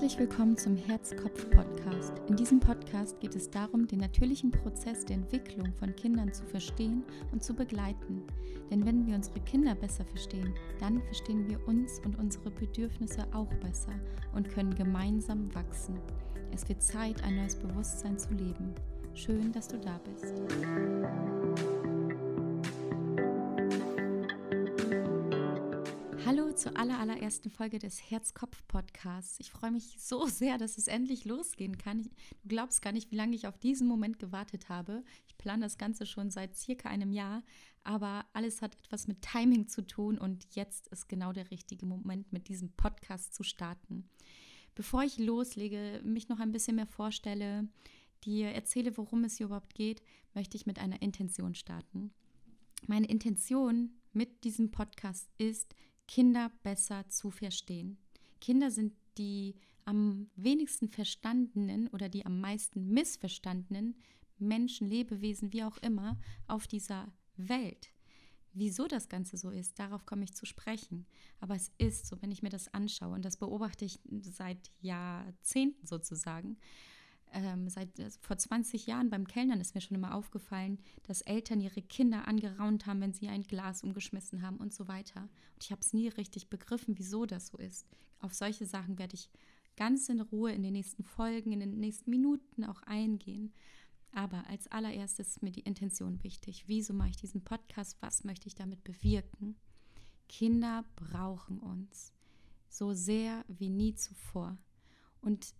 Herzlich willkommen zum Herz-Kopf-Podcast. In diesem Podcast geht es darum, den natürlichen Prozess der Entwicklung von Kindern zu verstehen und zu begleiten. Denn wenn wir unsere Kinder besser verstehen, dann verstehen wir uns und unsere Bedürfnisse auch besser und können gemeinsam wachsen. Es wird Zeit, ein neues Bewusstsein zu leben. Schön, dass du da bist. Hallo zur allerersten Folge des Herz-Kopf-Podcasts. Ich freue mich so sehr, dass es endlich losgehen kann. Du glaubst gar nicht, wie lange ich auf diesen Moment gewartet habe. Ich plane das Ganze schon seit circa einem Jahr, aber alles hat etwas mit Timing zu tun und jetzt ist genau der richtige Moment, mit diesem Podcast zu starten. Bevor ich loslege, mich noch ein bisschen mehr vorstelle, dir erzähle, worum es hier überhaupt geht, möchte ich mit einer Intention starten. Meine Intention mit diesem Podcast ist, Kinder besser zu verstehen. Kinder sind die am wenigsten verstandenen oder die am meisten missverstandenen Menschen, Lebewesen, wie auch immer, auf dieser Welt. Wieso das Ganze so ist, darauf komme ich zu sprechen. Aber es ist so, wenn ich mir das anschaue, und das beobachte ich seit Jahrzehnten sozusagen. Vor 20 Jahren beim Kellnern ist mir schon immer aufgefallen, dass Eltern ihre Kinder angeraunt haben, wenn sie ein Glas umgeschmissen haben und so weiter. Und ich habe es nie richtig begriffen, wieso das so ist. Auf solche Sachen werde ich ganz in Ruhe in den nächsten Folgen, in den nächsten Minuten auch eingehen. Aber als allererstes ist mir die Intention wichtig. Wieso mache ich diesen Podcast? Was möchte ich damit bewirken? Kinder brauchen uns so sehr wie nie zuvor. Und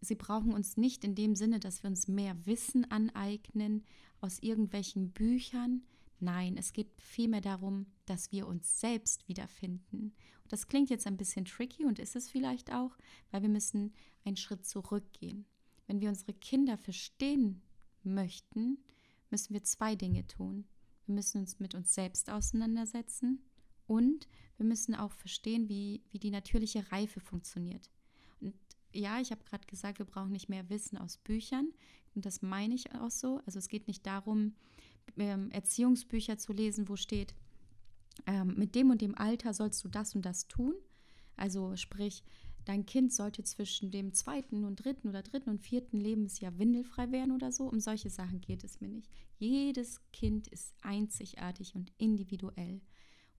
sie brauchen uns nicht in dem Sinne, dass wir uns mehr Wissen aneignen aus irgendwelchen Büchern. Nein, es geht vielmehr darum, dass wir uns selbst wiederfinden. Und das klingt jetzt ein bisschen tricky und ist es vielleicht auch, weil wir müssen einen Schritt zurückgehen. Wenn wir unsere Kinder verstehen möchten, müssen wir zwei Dinge tun. Wir müssen uns mit uns selbst auseinandersetzen und wir müssen auch verstehen, wie die natürliche Reife funktioniert. Und ja, ich habe gerade gesagt, wir brauchen nicht mehr Wissen aus Büchern und das meine ich auch so. Also es geht nicht darum, Erziehungsbücher zu lesen, wo steht, mit dem und dem Alter sollst du das und das tun. Also sprich, dein Kind sollte zwischen dem 2. und 3. oder 3. und 4. Lebensjahr windelfrei werden oder so. Um solche Sachen geht es mir nicht. Jedes Kind ist einzigartig und individuell.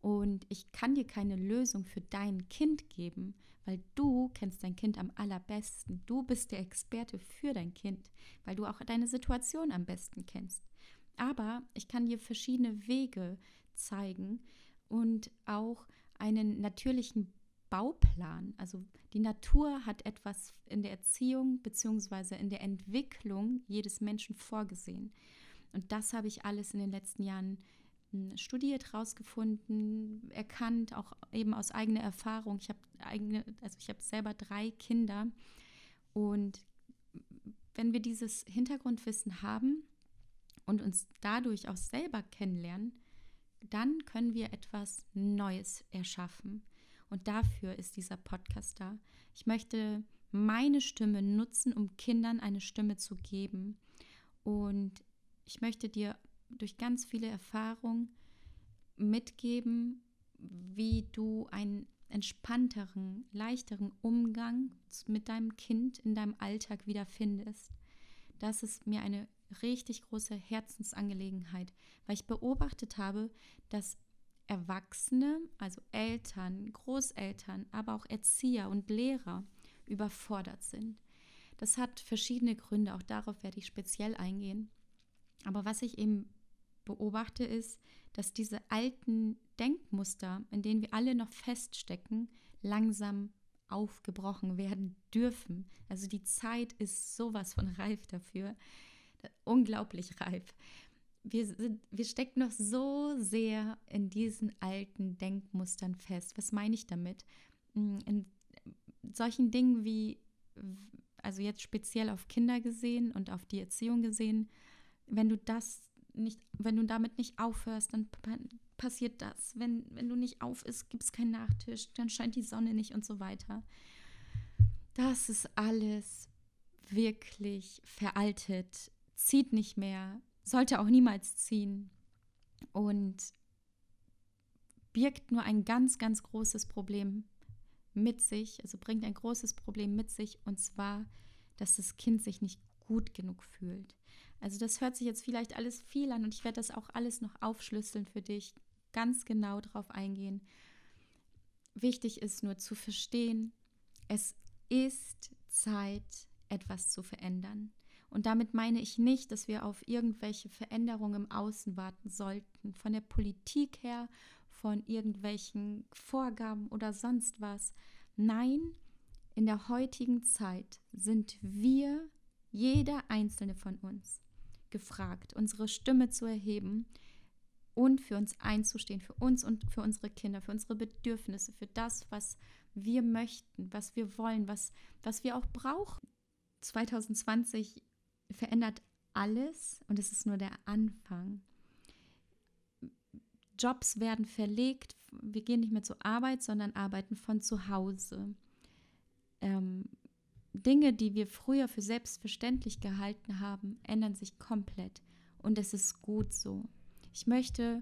Und ich kann dir keine Lösung für dein Kind geben, weil du kennst dein Kind am allerbesten. Du bist der Experte für dein Kind, weil du auch deine Situation am besten kennst. Aber ich kann dir verschiedene Wege zeigen und auch einen natürlichen Bauplan. Also die Natur hat etwas in der Erziehung bzw. in der Entwicklung jedes Menschen vorgesehen. Und das habe ich alles in den letzten Jahren studiert, rausgefunden, erkannt, auch eben aus eigener Erfahrung. Ich habe selber 3 Kinder und wenn wir dieses Hintergrundwissen haben und uns dadurch auch selber kennenlernen, dann können wir etwas Neues erschaffen. Und dafür ist dieser Podcast da. Ich möchte meine Stimme nutzen, um Kindern eine Stimme zu geben. Und ich möchte dir durch ganz viele Erfahrungen mitgeben, wie du einen entspannteren, leichteren Umgang mit deinem Kind in deinem Alltag wiederfindest. Das ist mir eine richtig große Herzensangelegenheit, weil ich beobachtet habe, dass Erwachsene, also Eltern, Großeltern, aber auch Erzieher und Lehrer überfordert sind. Das hat verschiedene Gründe, auch darauf werde ich speziell eingehen. Aber was ich eben beobachte, ist, dass diese alten Denkmuster, in denen wir alle noch feststecken, langsam aufgebrochen werden dürfen. Also die Zeit ist sowas von reif dafür, unglaublich reif. Wir stecken noch so sehr in diesen alten Denkmustern fest. Was meine ich damit? In solchen Dingen wie, also jetzt speziell auf Kinder gesehen und auf die Erziehung gesehen, wenn du damit nicht aufhörst, dann passiert das. Wenn du nicht auf isst, gibt es keinen Nachtisch, dann scheint die Sonne nicht und so weiter. Das ist alles wirklich veraltet, zieht nicht mehr, sollte auch niemals ziehen und birgt nur ein ganz, ganz großes Problem mit sich, also bringt ein großes Problem mit sich, und zwar, dass das Kind sich nicht gut genug fühlt. Also das hört sich jetzt vielleicht alles viel an und ich werde das auch alles noch aufschlüsseln für dich, ganz genau drauf eingehen. Wichtig ist nur zu verstehen, es ist Zeit, etwas zu verändern. Und damit meine ich nicht, dass wir auf irgendwelche Veränderungen im Außen warten sollten, von der Politik her, von irgendwelchen Vorgaben oder sonst was. Nein, in der heutigen Zeit sind wir, jeder einzelne von uns, gefragt, unsere Stimme zu erheben und für uns einzustehen, für uns und für unsere Kinder, für unsere Bedürfnisse, für das, was wir möchten, was wir wollen, was wir auch brauchen. 2020 verändert alles und es ist nur der Anfang. Jobs werden verlegt, wir gehen nicht mehr zur Arbeit, sondern arbeiten von zu Hause. Dinge, die wir früher für selbstverständlich gehalten haben, ändern sich komplett und es ist gut so. Ich möchte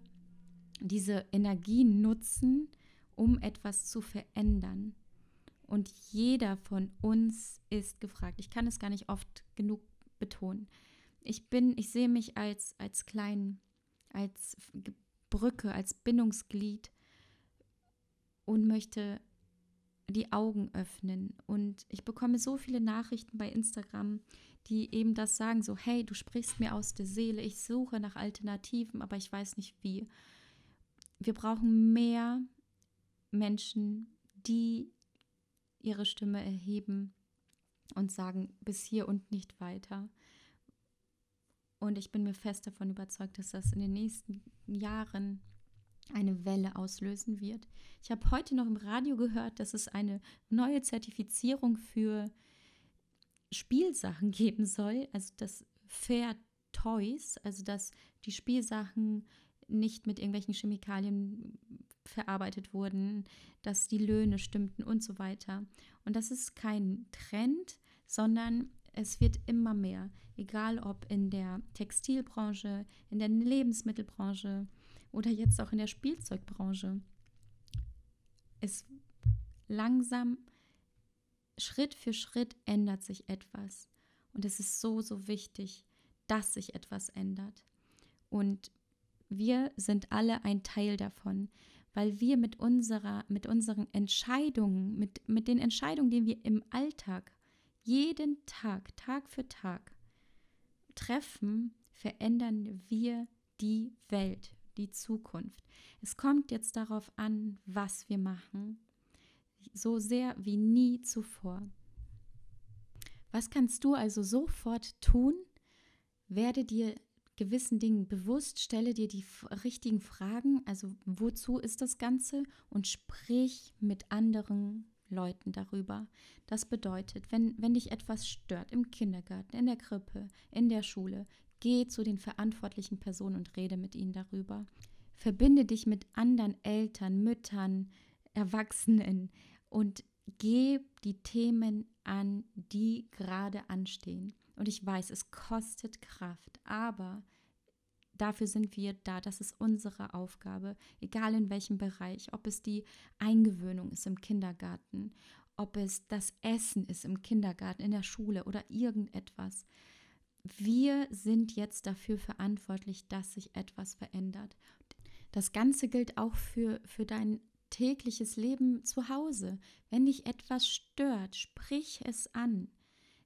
diese Energie nutzen, um etwas zu verändern. Und jeder von uns ist gefragt. Ich kann es gar nicht oft genug betonen. Ich sehe mich als kleinen, als Brücke, als Bindungsglied und möchte die Augen öffnen. Und ich bekomme so viele Nachrichten bei Instagram, die eben das sagen, so, hey, du sprichst mir aus der Seele, ich suche nach Alternativen, aber ich weiß nicht wie. Wir brauchen mehr Menschen, die ihre Stimme erheben und sagen, bis hier und nicht weiter. Und ich bin mir fest davon überzeugt, dass das in den nächsten Jahren eine Welle auslösen wird. Ich habe heute noch im Radio gehört, dass es eine neue Zertifizierung für Spielsachen geben soll, also das Fair Toys, also dass die Spielsachen nicht mit irgendwelchen Chemikalien verarbeitet wurden, dass die Löhne stimmten und so weiter. Und das ist kein Trend, sondern es wird immer mehr, egal ob in der Textilbranche, in der Lebensmittelbranche oder jetzt auch in der Spielzeugbranche. Es langsam, Schritt für Schritt ändert sich etwas. Und es ist so, so wichtig, dass sich etwas ändert. Und wir sind alle ein Teil davon, weil wir mit unseren Entscheidungen, mit den Entscheidungen, die wir im Alltag, jeden Tag, Tag für Tag treffen, verändern wir die Welt, die Zukunft. Es kommt jetzt darauf an, was wir machen, so sehr wie nie zuvor. Was kannst du also sofort tun? Werde dir gewissen Dingen bewusst, stelle dir die richtigen Fragen, also wozu ist das Ganze, und sprich mit anderen Leuten darüber. Das bedeutet, wenn dich etwas stört, im Kindergarten, in der Krippe, in der Schule, geh zu den verantwortlichen Personen und rede mit ihnen darüber. Verbinde dich mit anderen Eltern, Müttern, Erwachsenen und geh die Themen an, die gerade anstehen. Und ich weiß, es kostet Kraft, aber dafür sind wir da. Das ist unsere Aufgabe, egal in welchem Bereich. Ob es die Eingewöhnung ist im Kindergarten, ob es das Essen ist im Kindergarten, in der Schule oder irgendetwas. Wir sind jetzt dafür verantwortlich, dass sich etwas verändert. Das Ganze gilt auch für dein tägliches Leben zu Hause. Wenn dich etwas stört, sprich es an.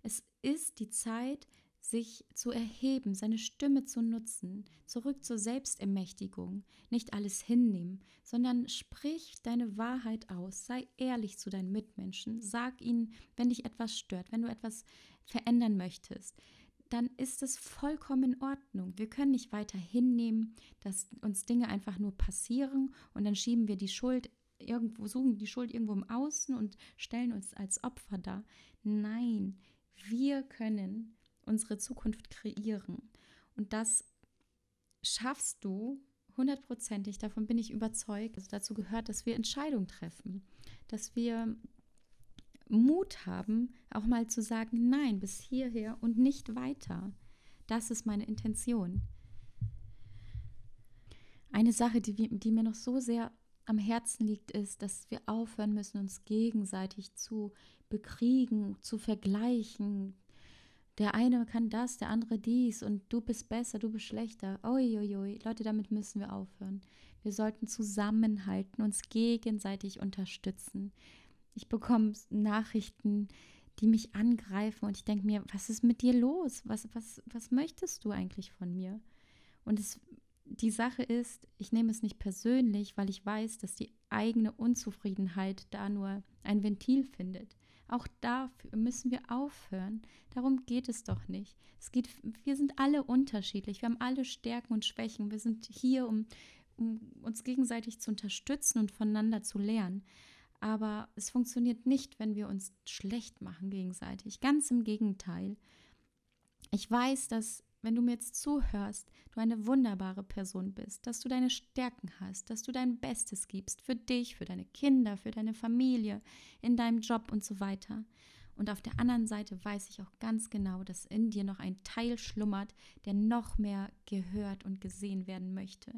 Es ist die Zeit, sich zu erheben, seine Stimme zu nutzen, zurück zur Selbstermächtigung, nicht alles hinnehmen, sondern sprich deine Wahrheit aus, sei ehrlich zu deinen Mitmenschen, sag ihnen, wenn dich etwas stört, wenn du etwas verändern möchtest, dann ist es vollkommen in Ordnung. Wir können nicht weiter hinnehmen, dass uns Dinge einfach nur passieren und dann schieben wir die Schuld irgendwo, suchen die Schuld irgendwo im Außen und stellen uns als Opfer dar. Nein, wir können unsere Zukunft kreieren. Und das schaffst du 100%, davon bin ich überzeugt. Also dazu gehört, dass wir Entscheidungen treffen, dass wir Mut haben, auch mal zu sagen, nein, bis hierher und nicht weiter. Das ist meine Intention. Eine Sache, die mir noch so sehr am Herzen liegt, ist, dass wir aufhören müssen, uns gegenseitig zu bekriegen, zu vergleichen. Der eine kann das, der andere dies und du bist besser, du bist schlechter. Uiuiui, Leute, damit müssen wir aufhören. Wir sollten zusammenhalten, uns gegenseitig unterstützen. Ich bekomme Nachrichten, die mich angreifen und ich denke mir, was ist mit dir los? Was möchtest du eigentlich von mir? Und die Sache ist, ich nehme es nicht persönlich, weil ich weiß, dass die eigene Unzufriedenheit da nur ein Ventil findet. Auch dafür müssen wir aufhören. Darum geht es doch nicht. Wir sind alle unterschiedlich. Wir haben alle Stärken und Schwächen. Wir sind hier, um uns gegenseitig zu unterstützen und voneinander zu lernen. Aber es funktioniert nicht, wenn wir uns schlecht machen gegenseitig. Ganz im Gegenteil. Ich weiß, dass, wenn du mir jetzt zuhörst, du eine wunderbare Person bist, dass du deine Stärken hast, dass du dein Bestes gibst für dich, für deine Kinder, für deine Familie, in deinem Job und so weiter. Und auf der anderen Seite weiß ich auch ganz genau, dass in dir noch ein Teil schlummert, der noch mehr gehört und gesehen werden möchte,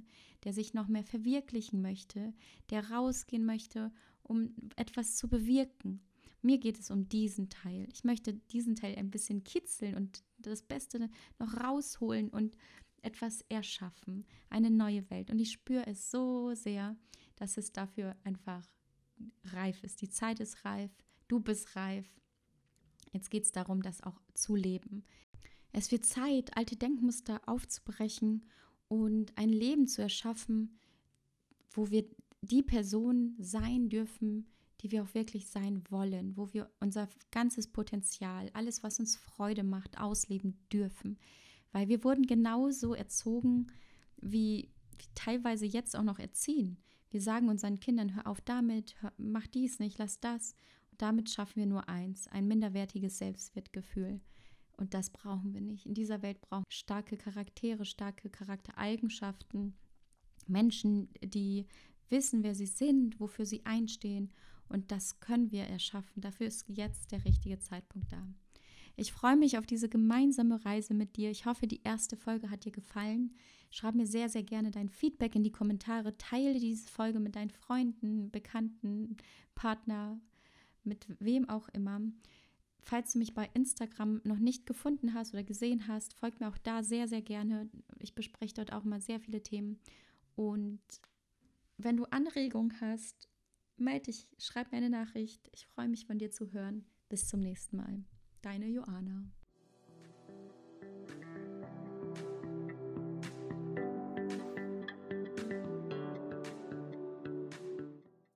der sich noch mehr verwirklichen möchte, der rausgehen möchte, um etwas zu bewirken. Mir geht es um diesen Teil. Ich möchte diesen Teil ein bisschen kitzeln und das Beste noch rausholen und etwas erschaffen, eine neue Welt. Und ich spüre es so sehr, dass es dafür einfach reif ist. Die Zeit ist reif, du bist reif. Jetzt geht es darum, das auch zu leben. Es wird Zeit, alte Denkmuster aufzubrechen und ein Leben zu erschaffen, wo wir die Person sein dürfen, die wir auch wirklich sein wollen, wo wir unser ganzes Potenzial, alles, was uns Freude macht, ausleben dürfen. Weil wir wurden genauso erzogen, wie teilweise jetzt auch noch erziehen. Wir sagen unseren Kindern, hör auf damit, mach dies nicht, lass das. Und damit schaffen wir nur eins, ein minderwertiges Selbstwertgefühl. Und das brauchen wir nicht. In dieser Welt brauchen wir starke Charaktere, starke Charaktereigenschaften, Menschen, die wissen, wer sie sind, wofür sie einstehen. Und das können wir erschaffen. Dafür ist jetzt der richtige Zeitpunkt da. Ich freue mich auf diese gemeinsame Reise mit dir. Ich hoffe, die erste Folge hat dir gefallen. Schreib mir sehr, sehr gerne dein Feedback in die Kommentare. Teile diese Folge mit deinen Freunden, Bekannten, Partner, mit wem auch immer. Falls du mich bei Instagram noch nicht gefunden hast oder gesehen hast, folgt mir auch da sehr, sehr gerne. Ich bespreche dort auch mal sehr viele Themen. Und wenn du Anregungen hast, melde dich, schreib mir eine Nachricht. Ich freue mich, von dir zu hören. Bis zum nächsten Mal. Deine Joana.